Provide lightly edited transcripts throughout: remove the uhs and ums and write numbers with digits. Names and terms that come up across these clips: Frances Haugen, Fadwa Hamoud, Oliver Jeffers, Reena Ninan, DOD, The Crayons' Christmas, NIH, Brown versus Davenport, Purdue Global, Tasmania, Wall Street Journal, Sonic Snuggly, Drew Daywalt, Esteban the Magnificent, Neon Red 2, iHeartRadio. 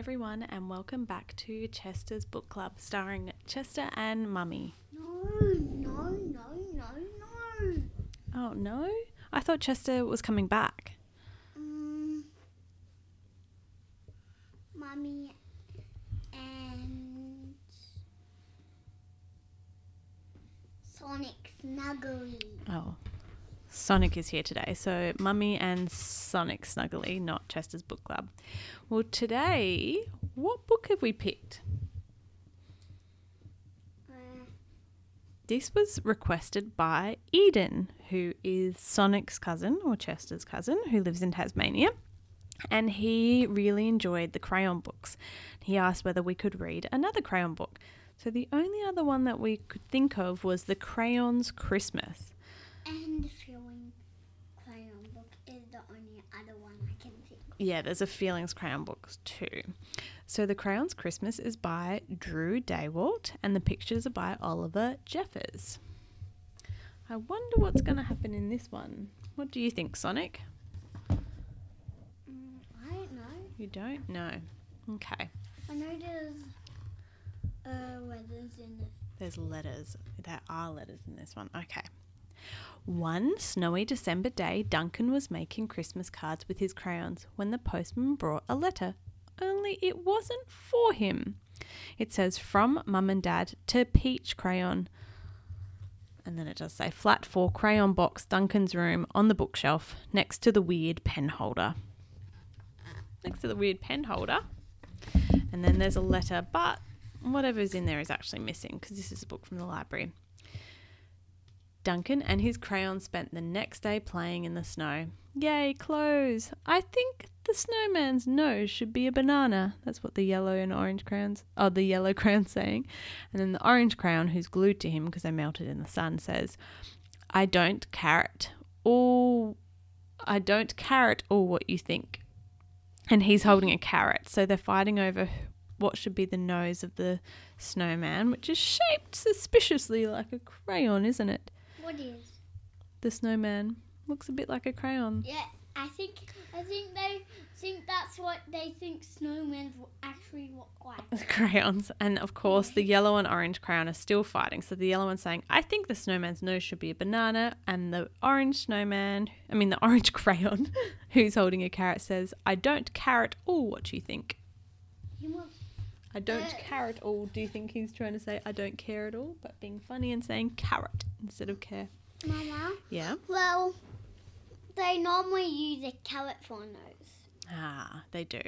everyone, and welcome back to Chester's Book Club, starring Chester and Mummy. No. Oh, no? I thought Chester was coming back. Mummy and Sonic Snuggly. Oh, Sonic is here today, so Mummy and Sonic Snuggly, not Chester's Book Club. Well, today, what book have we picked? This was requested by Eden, who is Sonic's cousin, or Chester's cousin, who lives in Tasmania, and he really enjoyed the Crayon books. He asked whether we could read another Crayon book. So the only other one that we could think of was The Crayons' Christmas. And the Feelings Crayon book is the only other one I can think of. Yeah, there's a Feelings Crayon book too. So The Crayons' Christmas is by Drew Daywalt and the pictures are by Oliver Jeffers. I wonder what's going to happen in this one. What do you think, Sonic? I don't know. You don't know? Okay. I know there's letters in it. There's letters. There are letters in this one. Okay. One snowy December day, Duncan was making Christmas cards with his crayons when the postman brought a letter, only it wasn't for him. It says, from Mum and Dad to Peach Crayon. And then it does say, flat 4 crayon box, Duncan's room, on the bookshelf, next to the weird pen holder. Next to the weird pen holder. And then there's a letter, but whatever's in there is actually missing because this is a book from the library. Duncan and his crayons spent the next day playing in the snow. Yay, clothes! I think the snowman's nose should be a banana. That's what the yellow and orange crayons, the yellow crayon's saying. And then the orange crayon, who's glued to him because they melted in the sun, says, I don't carrot all what you think. And he's holding a carrot. So they're fighting over what should be the nose of the snowman, which is shaped suspiciously like a crayon, isn't it? What is? The snowman looks a bit like a crayon. Yeah, I think that's what they think snowmen actually look like. Crayons. And of course the yellow and orange crayon are still fighting. So the yellow one's saying, I think the snowman's nose should be a banana, and the orange crayon who's holding a carrot says, I don't carrot all what you think. I don't care at all. Do you think he's trying to say I don't care at all, but being funny and saying carrot instead of care? Mama? Yeah? Well, they normally use a carrot for a nose. Ah, they do.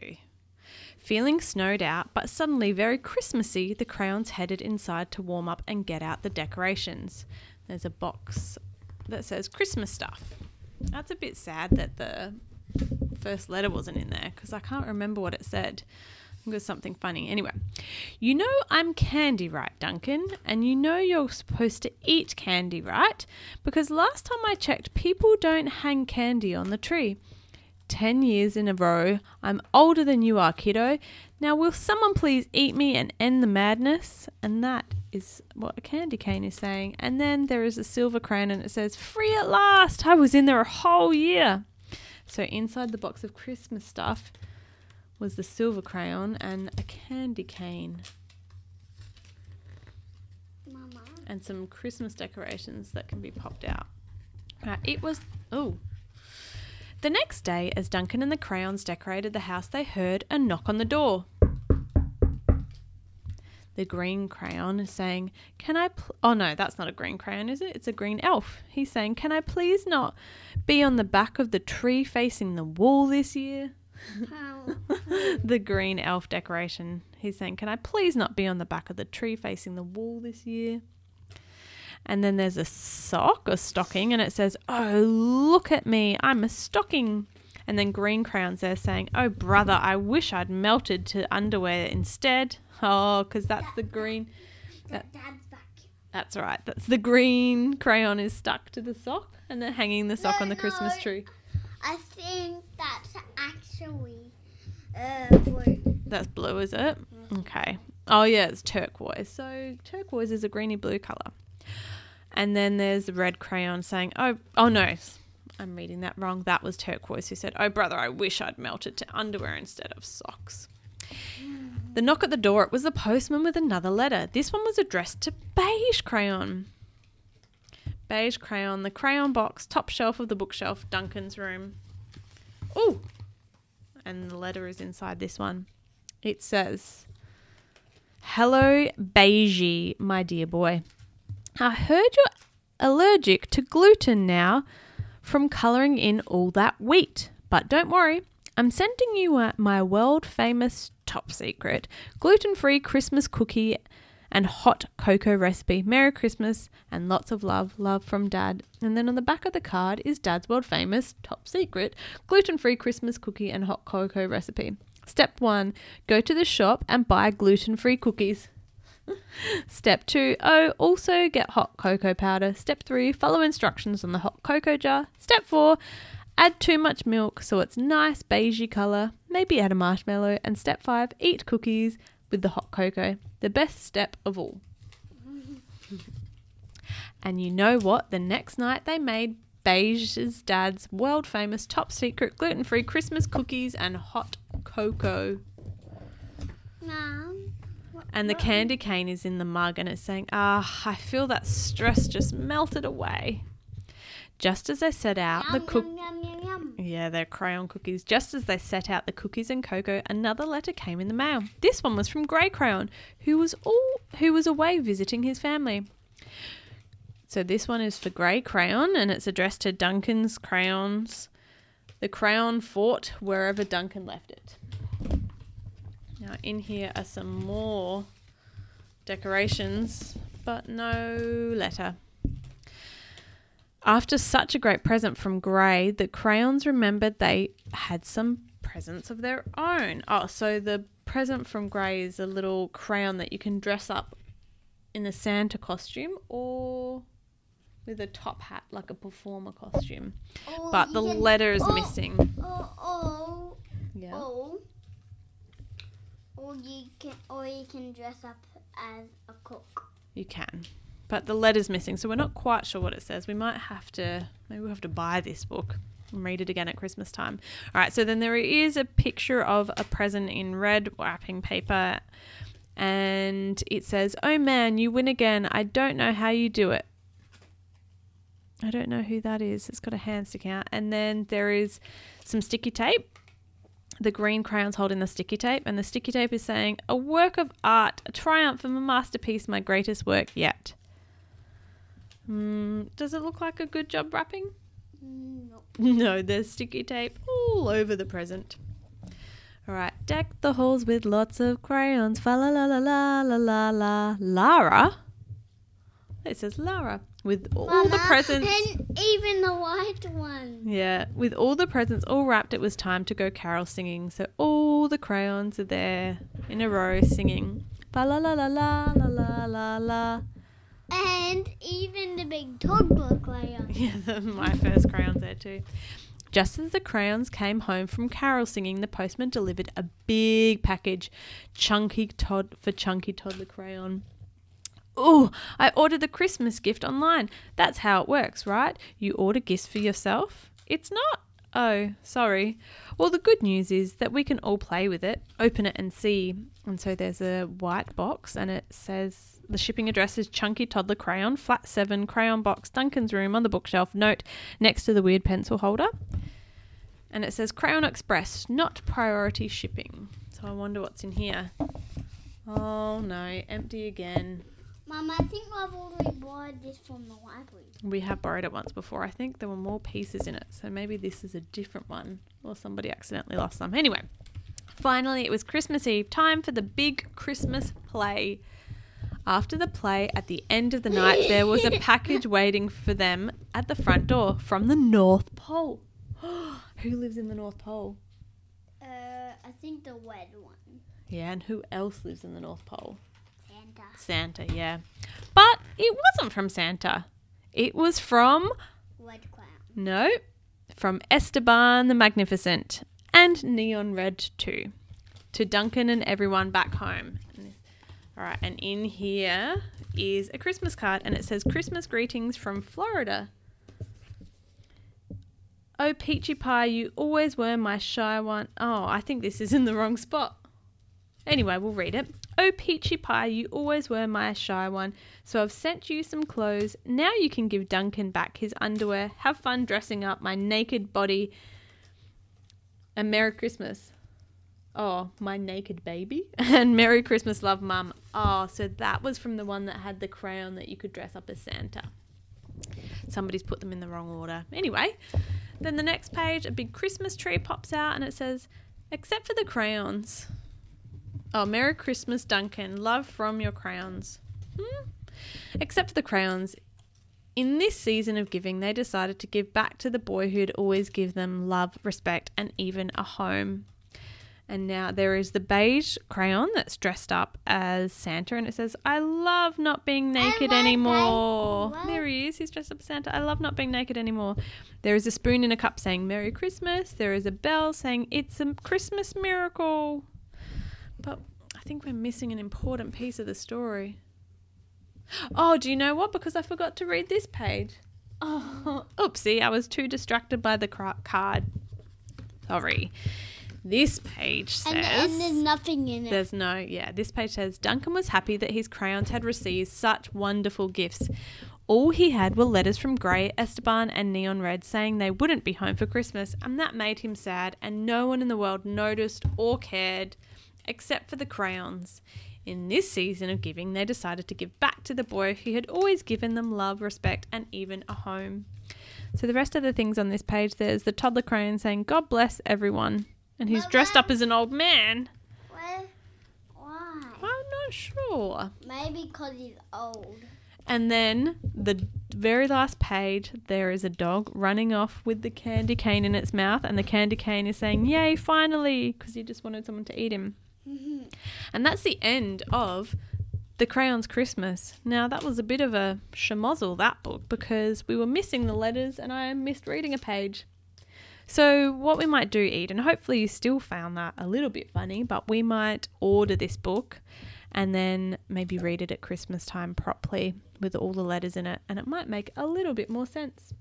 Feeling snowed out, but suddenly very Christmassy, the crayons headed inside to warm up and get out the decorations. There's a box that says Christmas stuff. That's a bit sad that the first letter wasn't in there because I can't remember what it said. It was something funny. Anyway, you know I'm candy, right, Duncan? And you know you're supposed to eat candy, right? Because last time I checked, people don't hang candy on the tree. 10 years in a row. I'm older than you are, kiddo. Now will someone please eat me and end the madness? And that is what a candy cane is saying. And then there is a silver crayon and it says, free at last. I was in there a whole year. So inside the box of Christmas stuff was the silver crayon and a candy cane. Mama. And some Christmas decorations that can be popped out. The next day, as Duncan and the crayons decorated the house, they heard a knock on the door. The green crayon is saying, oh no, that's not a green crayon, is it? It's a green elf. He's saying, can I please not be on the back of the tree facing the wall this year? The green elf decoration. He's saying, can I please not be on the back of the tree facing the wall this year? And then there's a stocking, and it says, oh, look at me, I'm a stocking. And then green crayons there saying, oh, brother, I wish I'd melted to underwear instead. Oh, because that's the green. Dad's back. That's right. That's the green crayon is stuck to the sock, and they're hanging the sock on the Christmas tree. I think that's actually blue. That's blue, is it? Okay. Oh, yeah, it's turquoise. So turquoise is a greeny blue colour. And then there's the red crayon saying, oh no, I'm reading that wrong. That was turquoise who said, oh, brother, I wish I'd melted to underwear instead of socks. The knock at the door, it was the postman with another letter. This one was addressed to Beige Crayon. Beige Crayon, the crayon box, top shelf of the bookshelf, Duncan's room. Ooh! And the letter is inside this one. It says, "Hello, Beigey, my dear boy. I heard you're allergic to gluten now from colouring in all that wheat. But don't worry, I'm sending you my world-famous top-secret gluten-free Christmas cookie and hot cocoa recipe. Merry Christmas and lots of love. Love from Dad." And then on the back of the card is Dad's world-famous top-secret gluten-free Christmas cookie and hot cocoa recipe. Step 1, go to the shop and buy gluten-free cookies. Step 2, also get hot cocoa powder. Step 3, follow instructions on the hot cocoa jar. Step 4, add too much milk so it's nice beigey colour. Maybe add a marshmallow. And step 5, eat cookies with the hot cocoa. The best step of all. And you know what? The next night they made Beige's dad's world famous top secret gluten-free Christmas cookies and hot cocoa. Mom. And the candy cane is in the mug and it's saying, I feel that stress just melted away. Just as they set out yum, the cookies. Yeah, they're crayon cookies. Just as they set out the cookies and cocoa, another letter came in the mail. This one was from Grey Crayon, who was away visiting his family. So this one is for Grey Crayon and it's addressed to Duncan's Crayons, the crayon fort wherever Duncan left it. Now in here are some more decorations, but no letter. After such a great present from Grey, the Crayons remembered they had some presents of their own. Oh, so the present from Grey is a little crayon that you can dress up in a Santa costume or with a top hat, like a performer costume. Oh, but the letter is missing. Or you can dress up as a cook. You can. But the letter's missing, so we're not quite sure what it says. Maybe we'll have to buy this book and read it again at Christmas time. All right, so then there is a picture of a present in red wrapping paper, and it says, "Oh man, you win again. I don't know how you do it." I don't know who that is. It's got a hand sticking out. And then there is some sticky tape. The green crayon's holding the sticky tape, and the sticky tape is saying, "A work of art, a triumph and a masterpiece, my greatest work yet." Does it look like a good job wrapping? Nope. No, there's sticky tape all over the present. All right, deck the halls with lots of crayons. Fa la la la la la la la. Lara. It says Lara with all the presents, and even the white one. Yeah, with all the presents all wrapped, it was time to go carol singing. So all the crayons are there in a row singing. Fa la la la la la la la la. And even the big toddler crayon. Yeah, my first crayon's there too. Just as the crayons came home from carol singing, the postman delivered a big package for Chunky Toddler Crayon. "Ooh, I ordered the Christmas gift online. That's how it works, right? You order gifts for yourself? It's not. Oh, sorry. Well, the good news is that we can all play with it. Open it and see." And so there's a white box and it says the shipping address is Chunky Toddler Crayon, Flat 7, Crayon Box, Duncan's Room, on the bookshelf, note next to the weird pencil holder. And it says Crayon Express, not priority shipping. So I wonder what's in here. Oh no, empty again. Mum, I think I've already borrowed this from the library. We have borrowed it once before. I think there were more pieces in it, so maybe this is a different one or somebody accidentally lost some. Anyway, finally it was Christmas Eve, time for the big Christmas play. After the play, at the end of the night, there was a package waiting for them at the front door from the North Pole. Who lives in the North Pole? I think the red one. Yeah, and who else lives in the North Pole? Santa, yeah. But it wasn't from Santa. It was from... Red Clown. No, from Esteban the Magnificent and Neon Red 2. To Duncan and everyone back home. All right, and in here is a Christmas card and it says Christmas greetings from Florida. "Oh, Peachy Pie, you always were my shy one." Oh, I think this is in the wrong spot. Anyway, we'll read it. Oh, Peachy Pie, you always were my shy one, so I've sent you some clothes. Now you can give Duncan back his underwear. Have fun dressing up my naked body. And Merry Christmas. Oh, my naked baby. And Merry Christmas, love, Mum. Oh, so that was from the one that had the crayon that you could dress up as Santa. Somebody's put them in the wrong order. Anyway, then the next page, a big Christmas tree pops out and it says, except for the crayons. Oh, Merry Christmas, Duncan. Love from your crayons. Except for the crayons. In this season of giving, they decided to give back to the boy who'd always give them love, respect, and even a home. And now there is the beige crayon that's dressed up as Santa, and it says, I love not being naked anymore. There he is. He's dressed up as Santa. I love not being naked anymore. There is a spoon in a cup saying, Merry Christmas. There is a bell saying, it's a Christmas miracle. But I think we're missing an important piece of the story. Oh, do you know what? Because I forgot to read this page. Oh, oopsie. I was too distracted by the card. Sorry. This page says... And there's nothing in it. There's no... Yeah, this page says, Duncan was happy that his crayons had received such wonderful gifts. All he had were letters from Grey, Esteban and Neon Red saying they wouldn't be home for Christmas, and that made him sad, and no one in the world noticed or cared... except for the crayons. In this season of giving, they decided to give back to the boy who had always given them love, respect, and even a home. So the rest of the things on this page, there's the toddler crayon saying, God bless everyone. And he's dressed up as an old man. Well, why? I'm not sure. Maybe because he's old. And then the very last page, there is a dog running off with the candy cane in its mouth, and the candy cane is saying, yay, finally, because he just wanted someone to eat him. Mm-hmm. And that's the end of The Crayons' Christmas. Now, that was a bit of a schmozzle, that book, because we were missing the letters and I missed reading a page. So what we might do, Eden, hopefully you still found that a little bit funny, but we might order this book and then maybe read it at Christmas time properly with all the letters in it, and it might make a little bit more sense.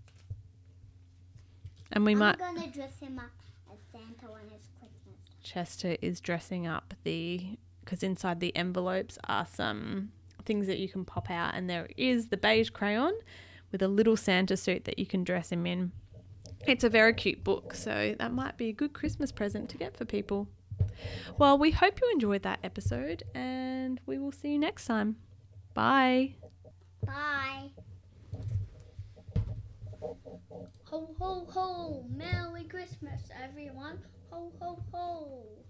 And I'm going to dress him up as Santa when it's Christmas. Chester is dressing up because inside the envelopes are some things that you can pop out, and there is the beige crayon with a little Santa suit that you can dress him in. It's a very cute book, so that might be a good Christmas present to get for people. Well, we hope you enjoyed that episode, and we will see you next time. Bye. Bye. Ho, ho, ho. Merry Christmas, everyone. Ho, ho, ho.